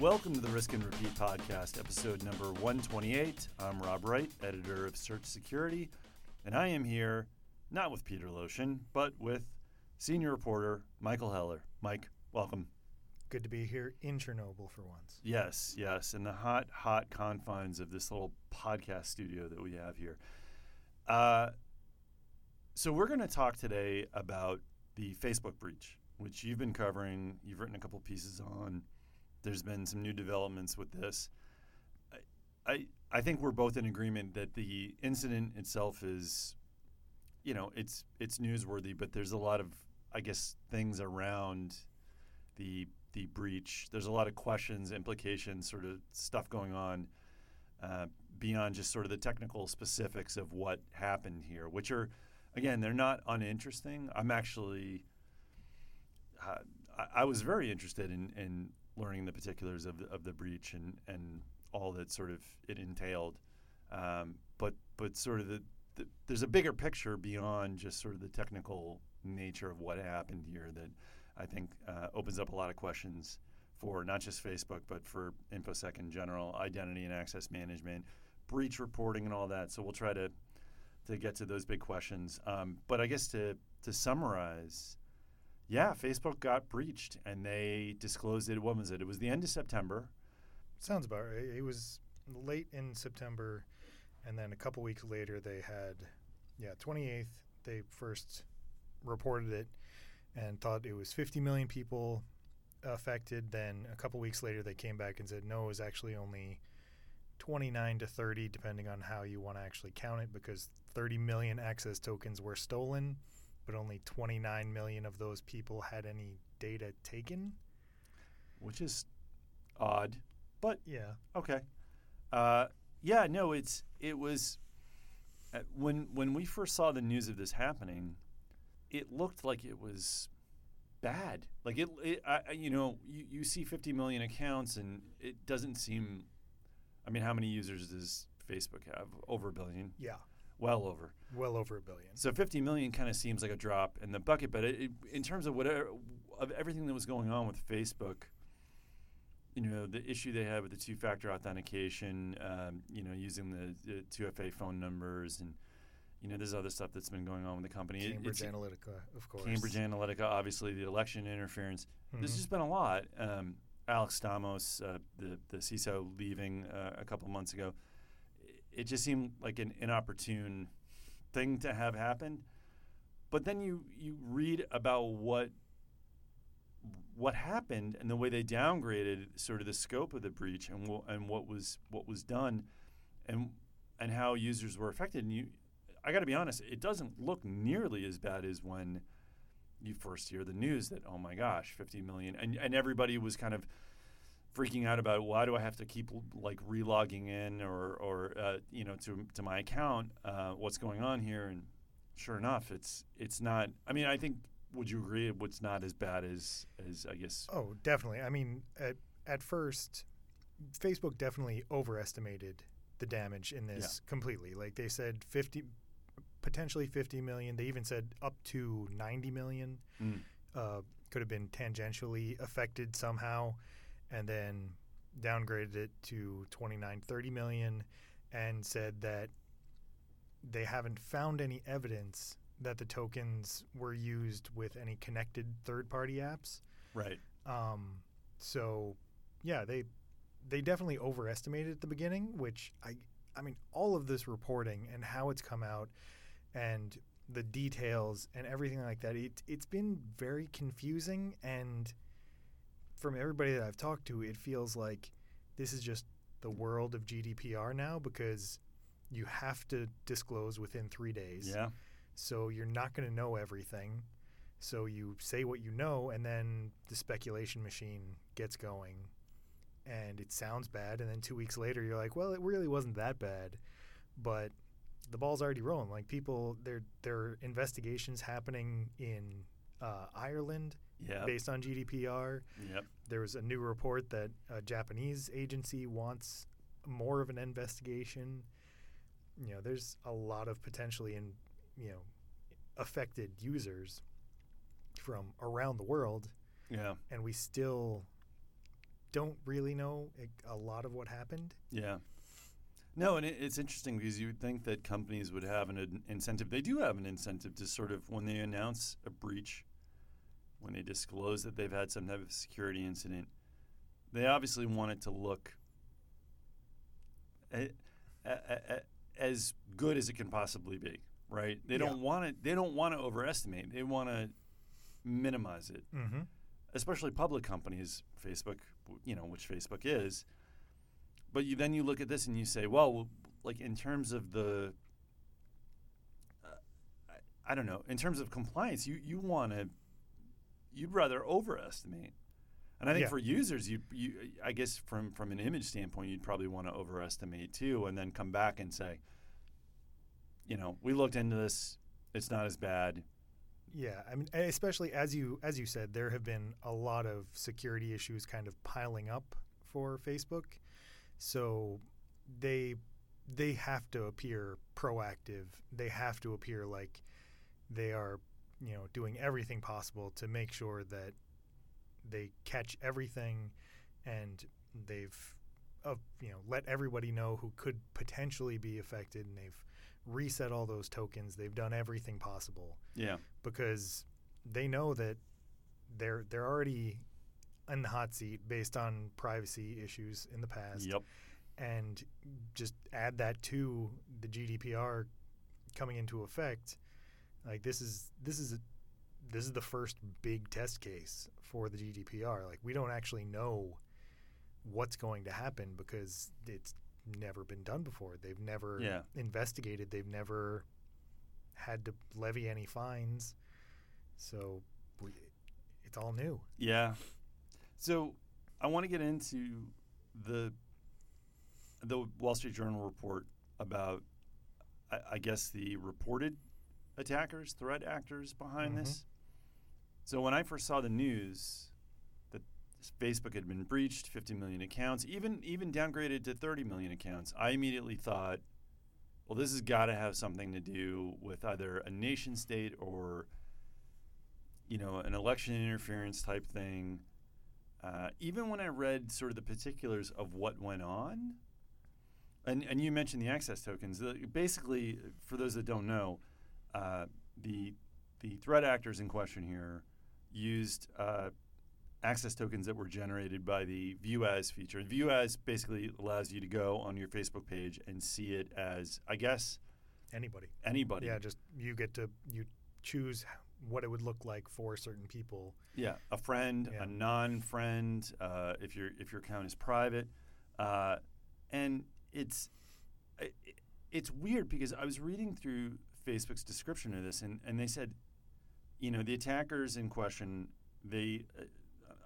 Welcome to the Risk and Repeat Podcast, episode number 128. I'm Rob Wright, editor of Search Security, and I am here not with Peter Lotion, but with senior reporter Michael Heller. Mike, welcome. Good to be here in Chernobyl for once. Yes, yes, in the hot, hot confines of this little podcast studio that we have here. So we're going to talk today about the Facebook breach, which you've been covering. You've written a couple pieces on. There's been some new developments with this. I think we're both in agreement that the incident itself is, you know, it's newsworthy, but there's a lot of, I guess, things around the breach. There's a lot of questions, implications, sort of stuff going on beyond just sort of the technical specifics of what happened here, which are, again, they're not uninteresting. I'm actually, I was very interested in learning the particulars of the breach and all that sort of it entailed. But sort of there's a bigger picture beyond just sort of the technical nature of what happened here that I think opens up a lot of questions for not just Facebook, but for InfoSec in general, identity and access management, breach reporting and all that. So we'll try to get to those big questions. But I guess to summarize, yeah, Facebook got breached and they disclosed it. When was it? It was the end of September. Sounds about right. It was late in September, and then a couple weeks later they had, 28th, they first reported it and thought it was 50 million people affected. Then a couple weeks later they came back and said, no, it was actually only 29 to 30, depending on how you want to actually count it, because 30 million access tokens were stolen, but only 29 million of those people had any data taken. Which is odd, but yeah. Okay. It was when we first saw the news of this happening, it looked like it was bad. Like you see 50 million accounts and it doesn't seem, I mean, how many users does Facebook have? Over a billion? Yeah. Well over a billion. So 50 million kind of seems like a drop in the bucket, but it, in terms of whatever of everything that was going on with Facebook, you know, the issue they had with the two-factor authentication, using the 2FA phone numbers, and you know, there's other stuff that's been going on with the company. Cambridge Analytica, of course. Cambridge Analytica, obviously the election interference. Mm-hmm. There's just been a lot. Alex Stamos, the CISO, leaving a couple months ago. It just seemed like an inopportune thing to have happened. But then you read about what happened and the way they downgraded sort of the scope of the breach and what was done and how users were affected. And I got to be honest, it doesn't look nearly as bad as when you first hear the news that, oh my gosh, 50 million. And everybody was kind of freaking out about why do I have to keep like relogging in to my account? What's going on here? And sure enough, it's not. I mean, I think, would you agree? It's not as bad as I guess. Oh, definitely. I mean, at first, Facebook definitely overestimated the damage in this completely. Like they said, potentially 50 million. They even said up to 90 million could have been tangentially affected somehow. And then downgraded it to 29, 30 million and said that they haven't found any evidence that the tokens were used with any connected third-party apps. Right. They definitely overestimated at the beginning, which I mean, all of this reporting and how it's come out and the details and everything like that, it's been very confusing, and from everybody that I've talked to, it feels like this is just the world of GDPR now, because you have to disclose within 3 days. Yeah. So you're not going to know everything. So you say what you know, and then the speculation machine gets going, and it sounds bad. And then 2 weeks later, you're like, well, it really wasn't that bad. But the ball's already rolling. Like people, there are investigations happening in Ireland, based on GDPR. Yep. There was a new report that a Japanese agency wants more of an investigation. You know, there's a lot of potentially affected users from around the world. Yeah. And we still don't really know a lot of what happened. Yeah. No, and it's interesting because you would think that companies would have an incentive. They do have an incentive to sort of, when they announce a breach, when they disclose that they've had some type of security incident, they obviously want it to look as good as it can possibly be, right? They don't want it. They don't want to overestimate. They want to minimize it, mm-hmm. especially public companies, Facebook, you know, which Facebook is. But then you look at this and you say, well, like in terms of the, I don't know, in terms of compliance, you'd rather overestimate. And I think for users, you I guess from an image standpoint, you'd probably want to overestimate too, and then come back and say, you know, we looked into this; it's not as bad. Yeah, I mean, especially as you said, there have been a lot of security issues kind of piling up for Facebook. So they have to appear proactive. They have to appear like they are, you know, doing everything possible to make sure that they catch everything, and they've, you know, let everybody know who could potentially be affected, and they've reset all those tokens. They've done everything possible. Yeah, because they know that they're already in the hot seat based on privacy issues in the past. Yep. And just add that to the GDPR coming into effect. Like this is the first big test case for the GDPR. Like we don't actually know what's going to happen because it's never been done before. They've never investigated. They've never had to levy any fines. So it's all new. Yeah. So I want to get into the Wall Street Journal report about, I guess, the reported attackers, threat actors behind mm-hmm. this. So when I first saw the news that Facebook had been breached, 50 million accounts, even downgraded to 30 million accounts, I immediately thought, well, this has got to have something to do with either a nation state or, you know, an election interference type thing. Even when I read sort of the particulars of what went on, and you mentioned the access tokens. Basically, for those that don't know, the threat actors in question here used access tokens that were generated by the ViewAs feature. ViewAs basically allows you to go on your Facebook page and see it as, I guess, anybody. Yeah, just you choose what it would look like for certain people. Yeah, a friend, a non-friend, if your account is private, and it's weird because I was reading through Facebook's description of this, and they said, you know, the attackers in question, they,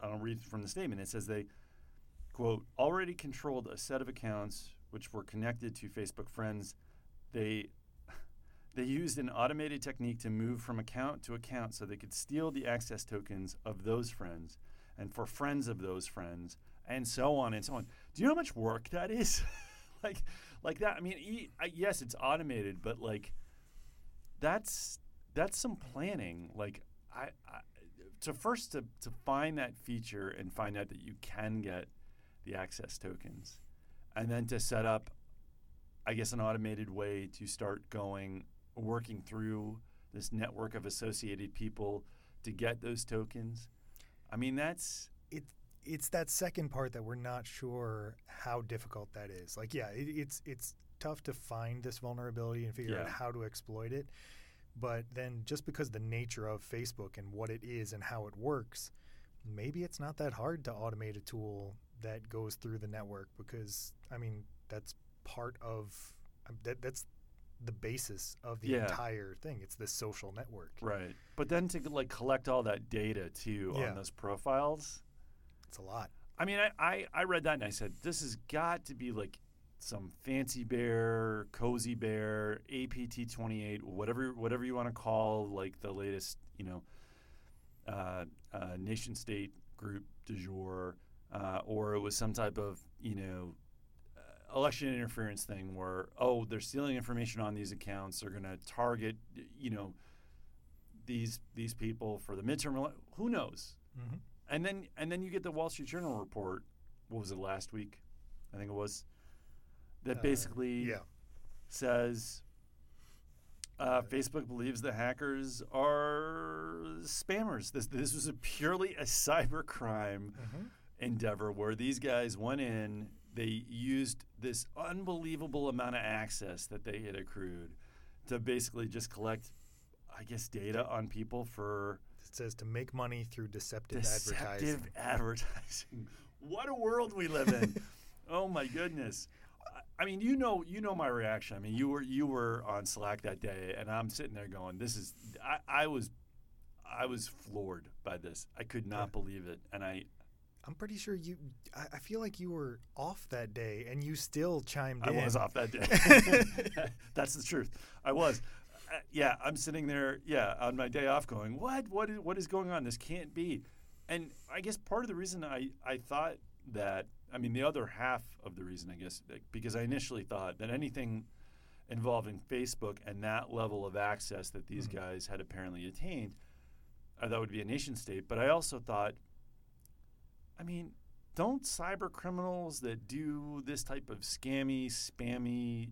I'll read from the statement. It says they, quote, already controlled a set of accounts which were connected to Facebook friends. They used an automated technique to move from account to account so they could steal the access tokens of those friends and for friends of those friends and so on and so on. Do you know how much work that is? like that. I mean, yes, it's automated, but like that's some planning. Like to find that feature and find out that you can get the access tokens, and then to set up, I guess, an automated way to start working through this network of associated people to get those tokens. I mean, that's it. It's that second part that we're not sure how difficult that is. Like, yeah, it's tough to find this vulnerability and figure out how to exploit it. But then just because the nature of Facebook and what it is and how it works, maybe it's not that hard to automate a tool that goes through the network because, I mean, that's part of that's the basis of the entire thing. It's this social network, right? But then to like collect all that data too on those profiles, it's a lot. I mean, I read that and I said, this has got to be like some Fancy Bear, Cozy Bear, APT 28, whatever you want to call like the latest, you know, nation state group du jour, or it was some type of, you know, election interference thing where, oh, they're stealing information on these accounts. They're going to target, you know, these people for the midterm. Who knows? Mm-hmm. And then you get the Wall Street Journal report what was it, last week? I think it was. That basically says Facebook believes that hackers are spammers. This was purely a cyber crime endeavor where these guys went in, they used this unbelievable amount of access that they had accrued to basically just collect, I guess, data on people for... It says to make money through deceptive advertising. What a world we live in. Oh, my goodness. I mean, you know my reaction. I mean, you were on Slack that day, and I'm sitting there going, "This is." I was floored by this. I could not believe it, and I'm pretty sure you. I feel like you were off that day, and you still chimed in. I was off that day. That's the truth. I was. Yeah, I'm sitting there. Yeah, on my day off, going, "What is going on? This can't be." And I guess part of the reason I thought that. I mean, the other half of the reason, I guess, because I initially thought that anything involving Facebook and that level of access that these guys had apparently attained, I thought would be a nation state. But I also thought, I mean, don't cyber criminals that do this type of scammy, spammy,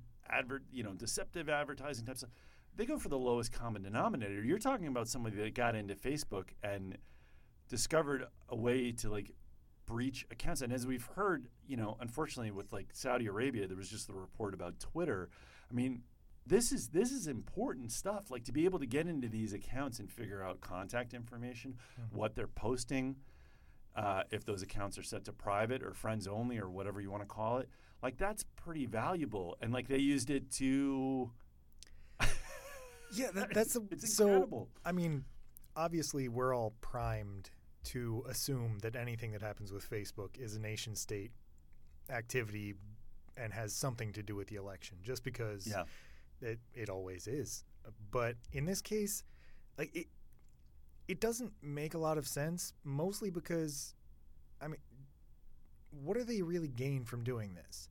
deceptive advertising type stuff, they go for the lowest common denominator. You're talking about somebody that got into Facebook and discovered a way to, like, breach accounts. And as we've heard, unfortunately with like Saudi Arabia, there was just the report about Twitter. I mean, this is important stuff, like to be able to get into these accounts and figure out contact information, what they're posting, if those accounts are set to private or friends only or whatever you want to call it. Like that's pretty valuable. And like they used it to... Yeah, it's incredible. So, I mean, obviously we're all primed to assume that anything that happens with Facebook is a nation state activity and has something to do with the election, just because it always is. But in this case, like it doesn't make a lot of sense, mostly because, I mean, what do they really gain from doing this?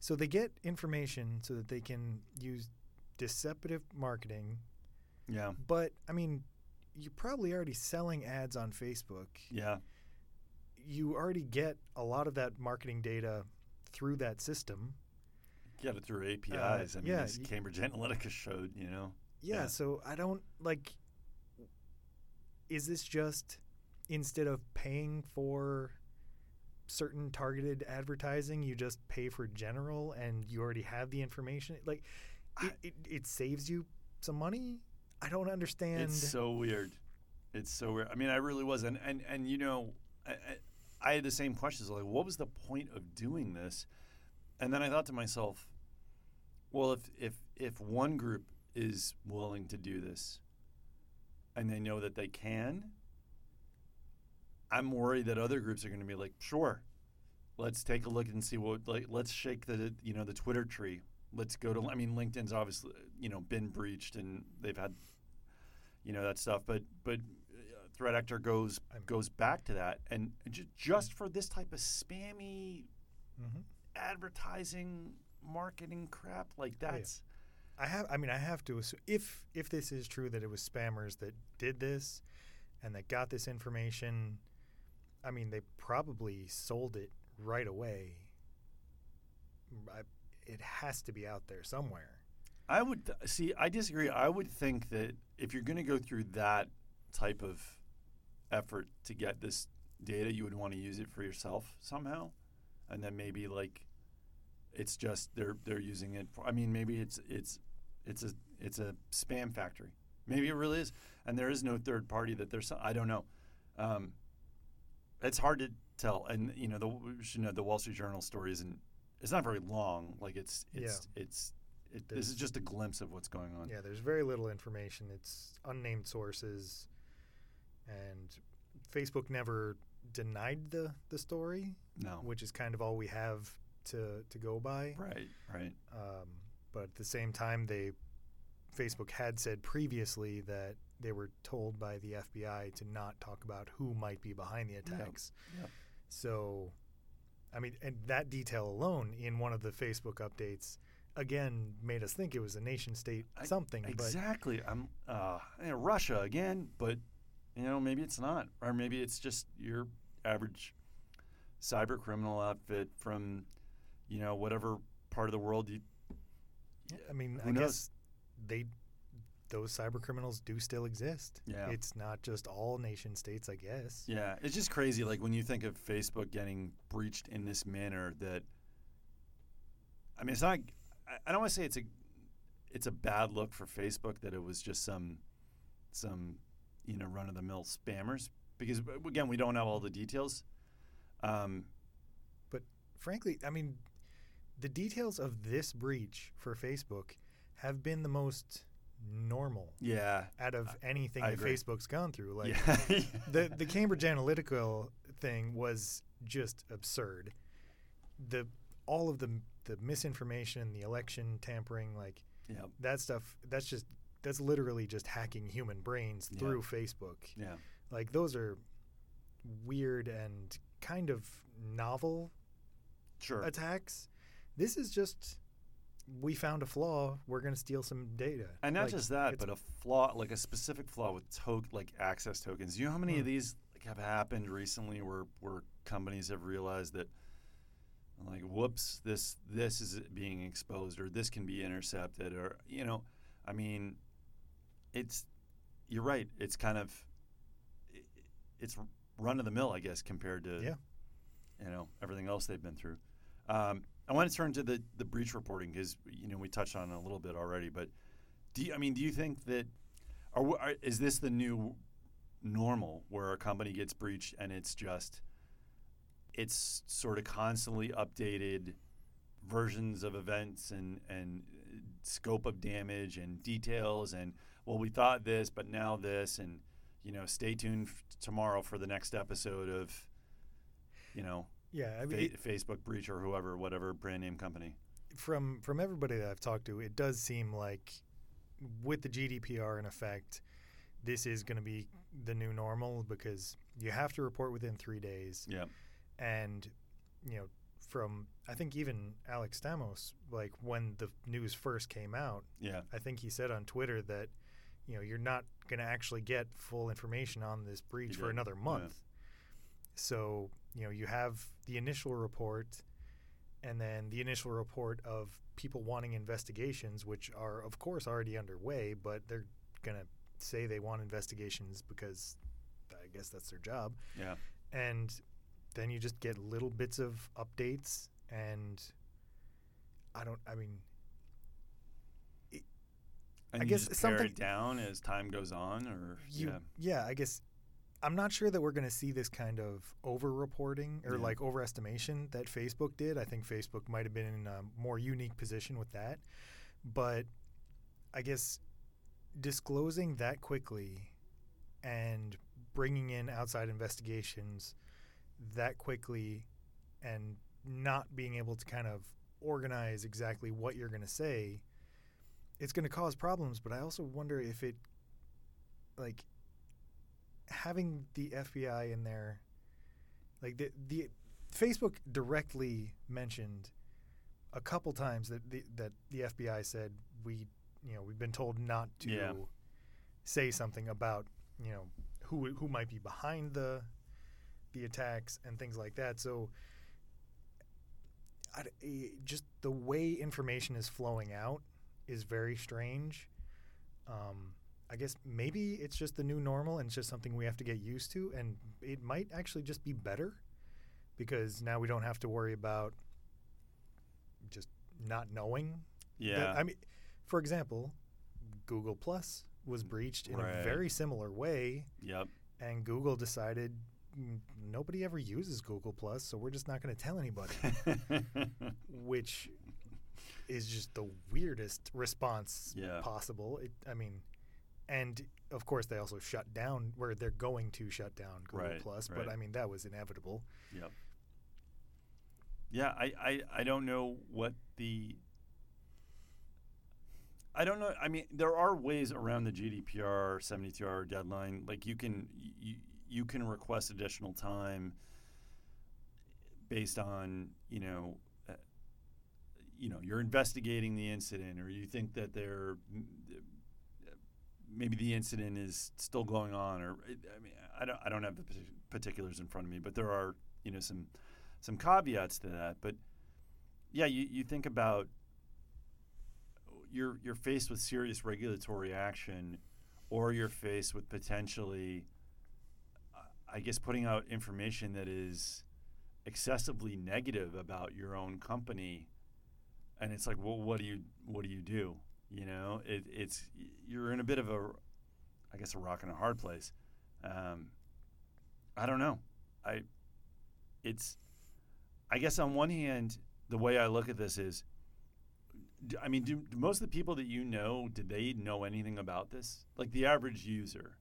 So they get information so that they can use deceptive marketing. Yeah. But, I mean... You're probably already selling ads on Facebook. Yeah. You already get a lot of that marketing data through that system. Get it through APIs. I mean, as Cambridge Analytica showed, Yeah, so I don't, like, is this just instead of paying for certain targeted advertising, you just pay for general and you already have the information? Like, it saves you some money? I don't understand. It's so weird. I mean, I really was. And I had the same questions. Like, what was the point of doing this? And then I thought to myself, well, if one group is willing to do this and they know that they can, I'm worried that other groups are going to be like, sure, let's take a look and see what, like, let's shake the Twitter tree. Let's go to, I mean, LinkedIn's obviously, been breached and they've had, that stuff. But Threat Actor goes back to that. And just for this type of spammy advertising, marketing crap, like that's. I have to assume, if this is true that it was spammers that did this and that got this information, I mean, they probably sold it right away. It has to be out there somewhere. I would see. I disagree. I would think that if you're going to go through that type of effort to get this data, you would want to use it for yourself somehow, and then maybe like it's just they're using it. For, I mean, maybe it's a spam factory. Maybe it really is, and there is no third party that there's. I don't know. It's hard to tell, and the Wall Street Journal story isn't. It's not very long. Like this is just a glimpse of what's going on. Yeah, there's very little information. It's unnamed sources, and Facebook never denied the story. No, which is kind of all we have to go by. Right. But at the same time, Facebook had said previously that they were told by the FBI to not talk about who might be behind the attacks. Yeah. So. I mean, and that detail alone in one of the Facebook updates, again, made us think it was a nation state something. Exactly. But I'm Russia again, but maybe it's not. Or maybe it's just your average cyber criminal outfit from, you know, whatever part of the world you. I mean, who knows? Guess those cyber criminals do still exist. Yeah. It's not just all nation states, I guess. Yeah. It's just crazy. Like when you think of Facebook getting breached in this manner that, I mean, it's not, I don't want to say it's a bad look for Facebook that it was just some, you know, run of the mill spammers, because again, we don't have all the details. But frankly, I mean, the details of this breach for Facebook have been the most normal out of anything that agree. Facebook's gone through. Like the Cambridge Analytica thing was just absurd. All of the misinformation, the election tampering, like that stuff, that's literally just hacking human brains through Facebook. Yeah. Like those are weird and kind of novel attacks. This is just, we found a flaw, we're going to steal some data. And not just that, but a flaw, like a specific flaw with access tokens. You know how many of these have happened recently where companies have realized that, like, whoops, this is being exposed, or this can be intercepted, or, you know, I mean, you're right. It's kind of, it's run of the mill, I guess, compared to, you know, everything else they've been through. I want to turn to the breach reporting because, you know, we touched on it a little bit already. But do you think that is this the new normal where a company gets breached and it's just it's sort of constantly updated versions of events and scope of damage and details and, well, we thought this, but now this, and, you know, stay tuned tomorrow for the next episode of, you know. Yeah, I mean, Facebook breach or whoever, whatever brand name company. From everybody that I've talked to, it does seem like with the GDPR in effect, this is going to be the new normal because you have to report within 3 days. Yeah, and you know, from I think even Alex Stamos, like when the news first came out, I think he said on Twitter that you know you're not going to actually get full information on this breach for another month. So, you know, you have the initial report and then the initial report of people wanting investigations, which are, of course, already underway, but they're going to say they want investigations because I guess that's their job. Yeah. And then you just get little bits of updates. And I guess you just pare it down as time goes on or. I guess. I'm not sure that we're going to see this kind of over-reporting or like overestimation that Facebook did. I think Facebook might have been in a more unique position with that. But I guess disclosing that quickly and bringing in outside investigations that quickly and not being able to kind of organize exactly what you're going to say, it's going to cause problems. But I also wonder if it, like, having the FBI in there, like the Facebook directly mentioned a couple times that the FBI said we've been told not to say something about you know who might be behind the attacks and things like that. So just the way information is flowing out is very strange. I guess maybe it's just the new normal and it's just something we have to get used to, and it might actually just be better because now we don't have to worry about just not knowing. Yeah. I mean, for example, Google Plus was breached in a very similar way. Yep. And Google decided nobody ever uses Google Plus, so we're just not going to tell anybody, which is just the weirdest response possible. And, of course, they also shut down, where they're going to shut down Google Plus. But, I mean, that was inevitable. Yep. Yeah, I don't know what the – I don't know. I mean, there are ways around the GDPR 72-hour deadline. Like you can request additional time based on, you know, you're investigating the incident or you think that they're maybe the incident is still going on, or I mean, I don't have the particulars in front of me, but there are, you know, some some caveats to that. But yeah, you think about you're faced with serious regulatory action, or you're faced with potentially, I guess, putting out information that is excessively negative about your own company, and it's like, well, what do you do? You know, it's you're in a bit of a, I guess, a rock and a hard place. I don't know. I guess on one hand, the way I look at this is, I mean, do most of the people that you know, did they know anything about this? Like the average user?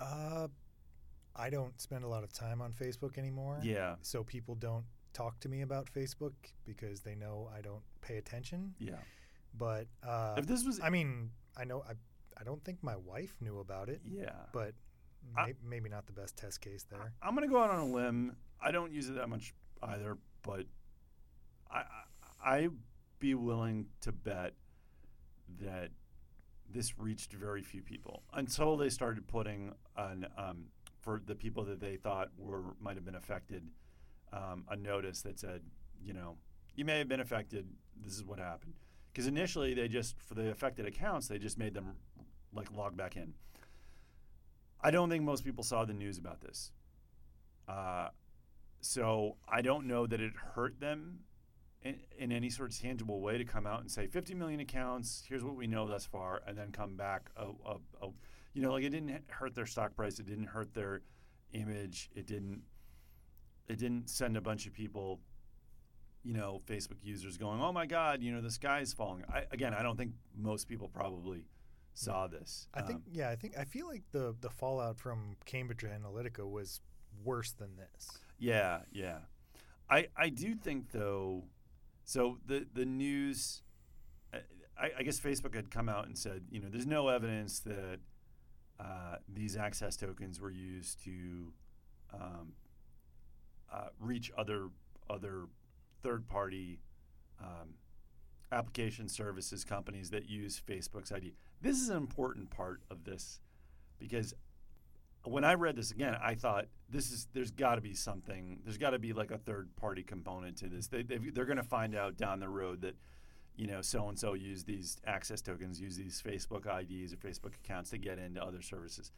I don't spend a lot of time on Facebook anymore. Yeah. So people don't talk to me about Facebook because they know I don't pay attention. Yeah. But if this was, I mean, I know I don't think my wife knew about it. Yeah. But maybe not the best test case there. I'm going to go out on a limb. I don't use it that much either, but I'd be willing to bet that this reached very few people until they started putting an for the people that they thought might have been affected, a notice that said, you know, you may have been affected. This is what happened. Because initially they just, for the affected accounts, they just made them like log back in. I don't think most people saw the news about this. So I don't know that it hurt them in any sort of tangible way to come out and say 50 million accounts, here's what we know thus far, and then come back. You know, like it didn't hurt their stock price. It didn't hurt their image. It didn't send a bunch of people, you know, Facebook users going, oh, my God, you know, the sky is falling. I don't think most people probably saw this. I feel like the fallout from Cambridge Analytica was worse than this. Yeah, yeah. I do think, though, so the news, I guess Facebook had come out and said, you know, there's no evidence that these access tokens were used to reach other third-party application services companies that use Facebook's ID. This is an important part of this because when I read this again, I thought there's got to be something. There's got to be like a third-party component to this. They're going to find out down the road that, you know, so-and-so used these access tokens, used these Facebook IDs or Facebook accounts to get into other services.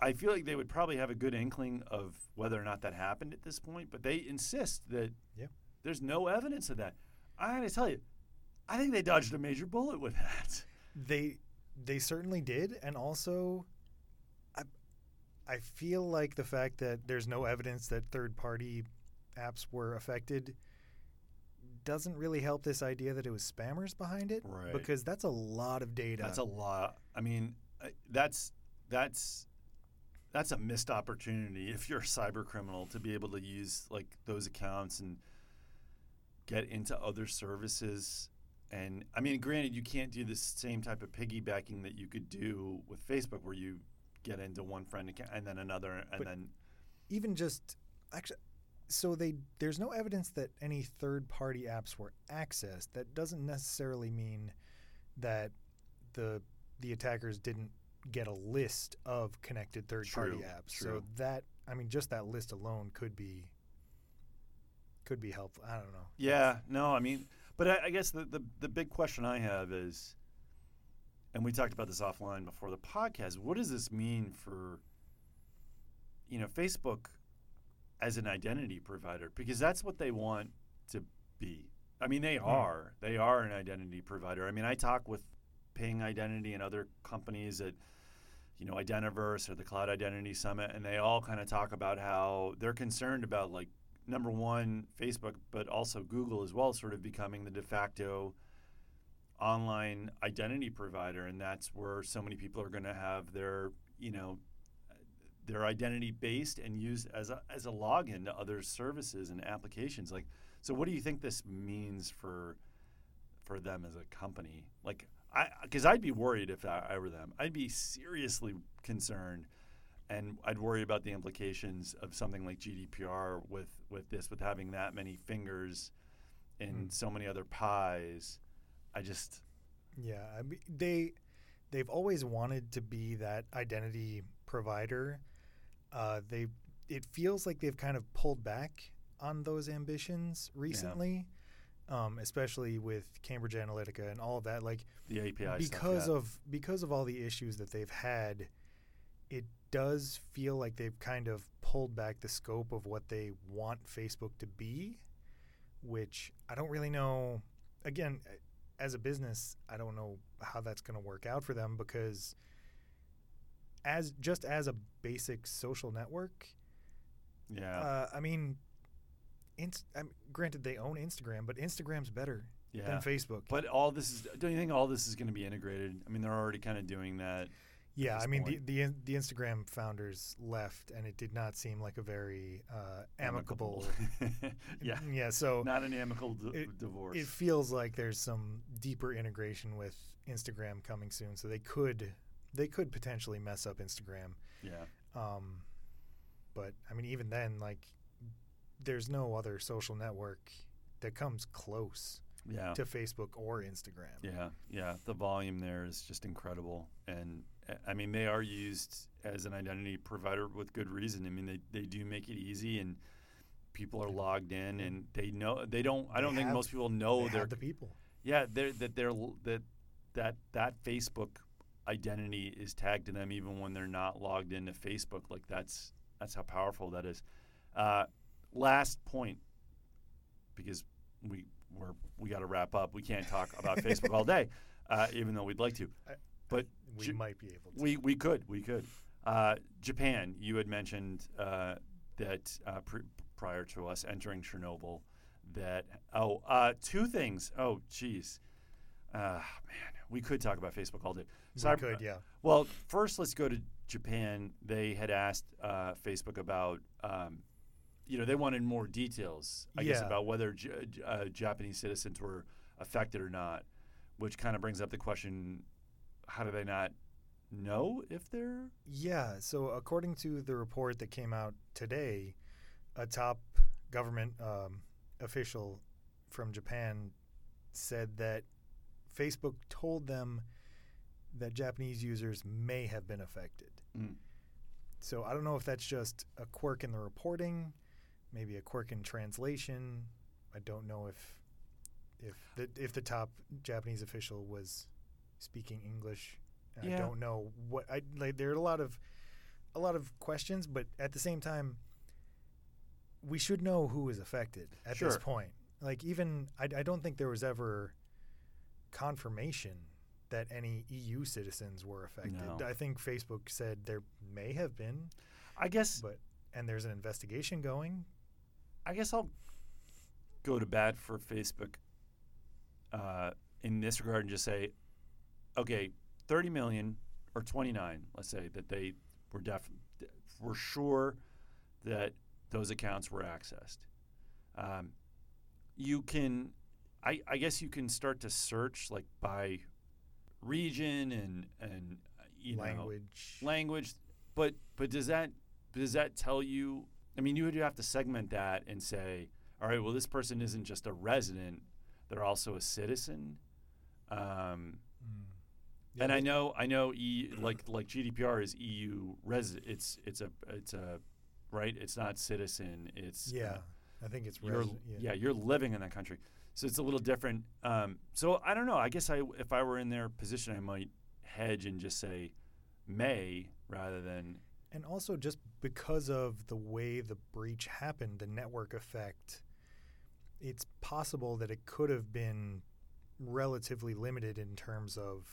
I feel like they would probably have a good inkling of whether or not that happened at this point, but they insist that there's no evidence of that. I got to tell you, I think they dodged a major bullet with that. They certainly did, and also I feel like the fact that there's no evidence that third-party apps were affected doesn't really help this idea that it was spammers behind it, right? Because that's a lot of data. That's a lot. I mean, that's a missed opportunity if you're a cyber criminal to be able to use like those accounts and get into other services. And I mean, granted, you can't do the same type of piggybacking that you could do with Facebook, where you get into one friend account and then another, and then even just actually. So there's no evidence that any third-party apps were accessed. That doesn't necessarily mean that the attackers didn't get a list of connected third-party apps. True. So that, I mean, just that list alone could be helpful. I don't know. Yeah, no, I mean, but I guess the big question I have is, and we talked about this offline before the podcast, what does this mean for, you know, Facebook as an identity provider? Because that's what they want to be. I mean, they are an identity provider. I mean, I talk with Ping Identity and other companies at, you know, Identiverse or the Cloud Identity Summit, and they all kind of talk about how they're concerned about, like, number one, Facebook, but also Google as well, sort of becoming the de facto online identity provider. And that's where so many people are going to have their, you know, their identity based and used as a login to other services and applications. Like, so what do you think this means for them as a company? Like, because I'd be worried if I were them. I'd be seriously concerned, and I'd worry about the implications of something like GDPR with having that many fingers in so many other pies. I mean, they've always wanted to be that identity provider. It feels like they've kind of pulled back on those ambitions recently, especially with Cambridge Analytica and all of that. Like the API because of all the issues that they've had, it does feel like they've kind of pulled back the scope of what they want Facebook to be, which I don't really know. Again, as a business, I don't know how that's going to work out for them, because as a basic social network, granted they own Instagram, but Instagram's better than Facebook. But don't you think all this is going to be integrated? I mean, they're already kind of doing that. Yeah, I mean, the Instagram founders left, and it did not seem like a very amicable. So not an amicable divorce. It feels like there's some deeper integration with Instagram coming soon, so they could potentially mess up Instagram. Yeah. But I mean, even then, like, there's no other social network that comes close. Yeah. To Facebook or Instagram. Yeah, yeah. The volume there is just incredible. And, I mean, they are used as an identity provider with good reason. I mean, they do make it easy, and people are logged in, and they know – I don't think most people know they have the people. Yeah, that Facebook identity is tagged to them even when they're not logged into Facebook. Like, that's how powerful that is. Last point, because we got to wrap up. We can't talk about Facebook all day, even though we'd like to. But we might be able to. We could. Japan, you had mentioned that prior to us entering Chernobyl, two things. Oh, geez. Man, we could talk about Facebook all day. We could. Well, first, let's go to Japan. They had asked Facebook about they wanted more details, I guess, about whether Japanese citizens were affected or not, which kind of brings up the question, how do they not know if they're? Yeah, so according to the report that came out today, a top government official from Japan said that Facebook told them that Japanese users may have been affected. Mm. So I don't know if that's just a quirk in the reporting, maybe a quirk in translation. I don't know if the top Japanese official was speaking English. I don't know what there are a lot of questions, but at the same time, we should know who is affected at this point. Like, even I don't think there was ever confirmation that any EU citizens were affected. No. I think Facebook said there may have been, I guess, and there's an investigation going. I guess I'll go to bat for Facebook in this regard and just say, okay, 30 million or 29, let's say, that they were sure that those accounts were accessed. I guess you can start to search, like, by region and language, but does that tell you? I mean, you would have to segment that and say, all right, well, this person isn't just a resident; they're also a citizen. And I know, like GDPR is EU resident. It's a right. It's not citizen. It's I think it's resident. You're living in that country. So it's a little different. So I don't know. I guess if I were in their position, I might hedge and just say may rather than. And also, just because of the way the breach happened, the network effect, it's possible that it could have been relatively limited in terms of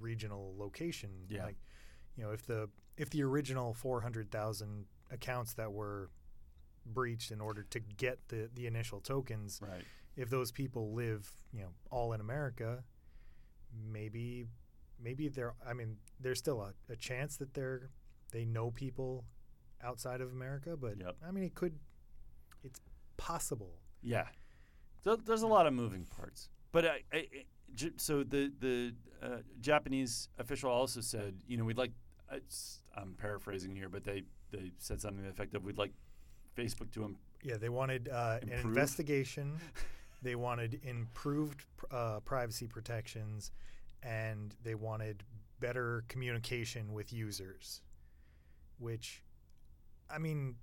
regional location. Yeah. Like, if the original 400,000 accounts that were breached in order to get the initial tokens, right. If those people live, all in America, maybe there's still a chance that they know people outside of America, but I mean, it's possible. Yeah. So there's a lot of moving parts. But so the Japanese official also said, we'd like, I'm paraphrasing here, but they said something effective. We'd like Facebook to they wanted an investigation. They wanted improved privacy protections, and they wanted better communication with users, which, I mean,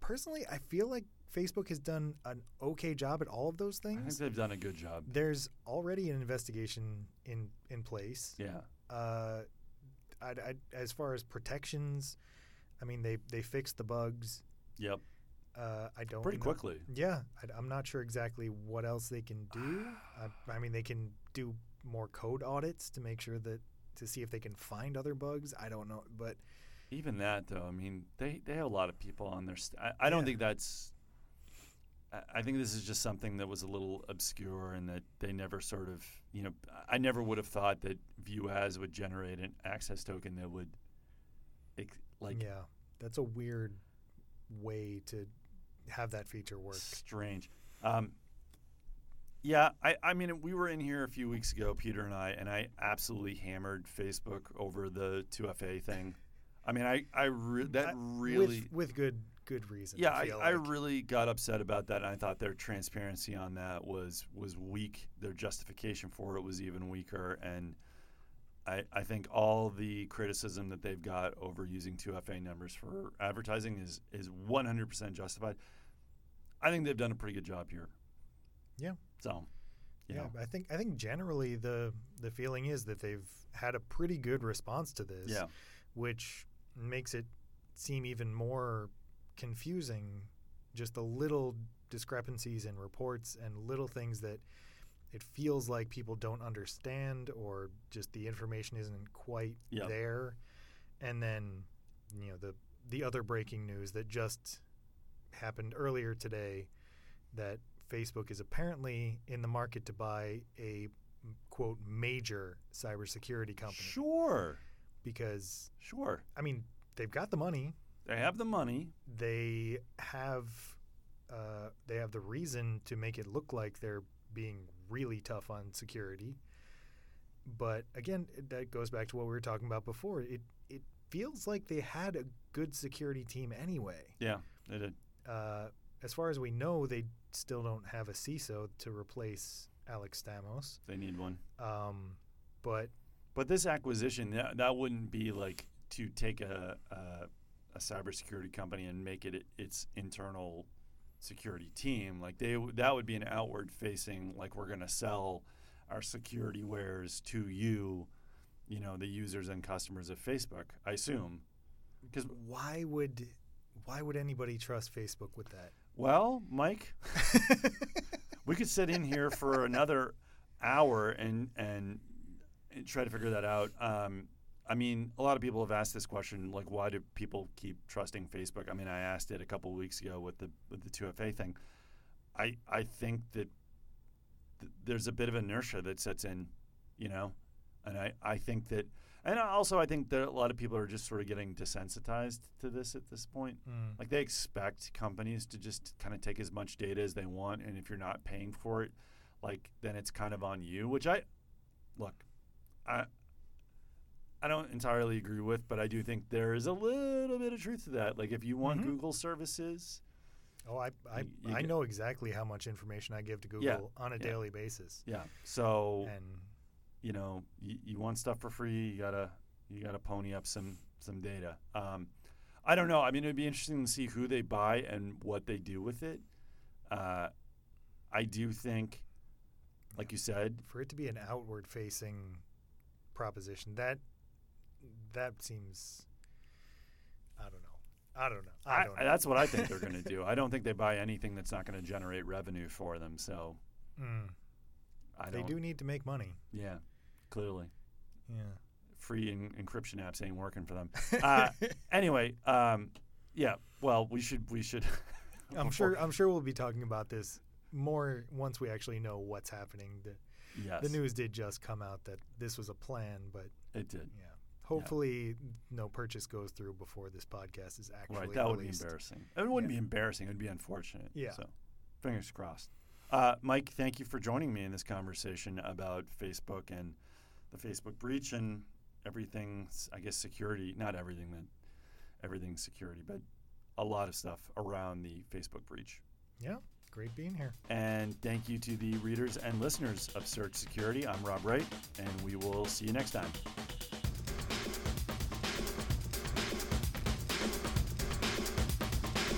personally, I feel like Facebook has done an okay job at all of those things. I think they've done a good job. There's already an investigation in place. Yeah. As far as protections, I mean, they fixed the bugs. Yep. Pretty quickly. Yeah. I'm not sure exactly what else they can do. I mean, they can do more code audits to make sure that to see if they can find other bugs. I don't know. But even that, though, I mean, they have a lot of people on their I don't think that's – I think this is just something that was a little obscure and that they never sort of – you know, I never would have thought that ViewAs would generate an access token that would like – Yeah. That's a weird way to – have that feature work. Strange. I mean, we were in here a few weeks ago, Peter and I absolutely hammered Facebook over the 2FA thing. I mean, I really with good reason. Yeah, I really got upset about that, and I thought their transparency on that was weak. Their justification for it was even weaker, and I think all the criticism that they've got over using 2FA numbers for advertising is 100% justified. I think they've done a pretty good job here. Yeah. So, you know. I think generally the feeling is that they've had a pretty good response to this, which makes it seem even more confusing, just the little discrepancies in reports and little things that – it feels like people don't understand or just the information isn't quite there. And then, you know, the other breaking news that just happened earlier today that Facebook is apparently in the market to buy a, quote, major cybersecurity company. Sure. Because... Sure. I mean, they've got the money. They have the money. They have the reason to make it look like they're being really tough on security. But again, that goes back to what we were talking about before. It feels like they had a good security team anyway. Yeah, they did. As far as we know, they still don't have a CISO to replace Alex Stamos. They need one. But this acquisition, that wouldn't be like to take a cybersecurity company and make it its internal security team. Like that would be an outward facing, like, we're going to sell our security wares to you know, the users and customers of Facebook, I assume. Because why would anybody trust Facebook with that? Well, Mike, we could sit in here for another hour and try to figure that out. I mean, a lot of people have asked this question, like, why do people keep trusting Facebook? I mean, I asked it a couple of weeks ago with the 2FA thing. I think that there's a bit of inertia that sets in, you know, and I think that – and also I think that a lot of people are just sort of getting desensitized to this at this point. Mm. Like, they expect companies to just kind of take as much data as they want, and if you're not paying for it, like, then it's kind of on you, which I don't entirely agree with, but I do think there is a little bit of truth to that. Like, if you want Google services, I know exactly how much information I give to Google on a daily basis. Yeah. So, and you know, you want stuff for free, you gotta pony up some data. I don't know. I mean, it'd be interesting to see who they buy and what they do with it. I do think, like you said, for it to be an outward-facing proposition, that seems, I don't know. That's what I think they're going to do. I don't think they buy anything that's not going to generate revenue for them. So they do need to make money. Yeah, clearly. Yeah. Free encryption apps ain't working for them. Anyway, yeah. Well, we should. I'm sure we'll be talking about this more once we actually know what's happening. The news did just come out that this was a plan, but it did. Yeah. Hopefully, no purchase goes through before this podcast is actually released. Right, that would be embarrassing. It wouldn't be embarrassing. It would be unfortunate. Yeah. So, fingers crossed. Mike, thank you for joining me in this conversation about Facebook and the Facebook breach and everything, I guess, security. Not everything, everything security, but a lot of stuff around the Facebook breach. Yeah, great being here. And thank you to the readers and listeners of Search Security. I'm Rob Wright, and we will see you next time.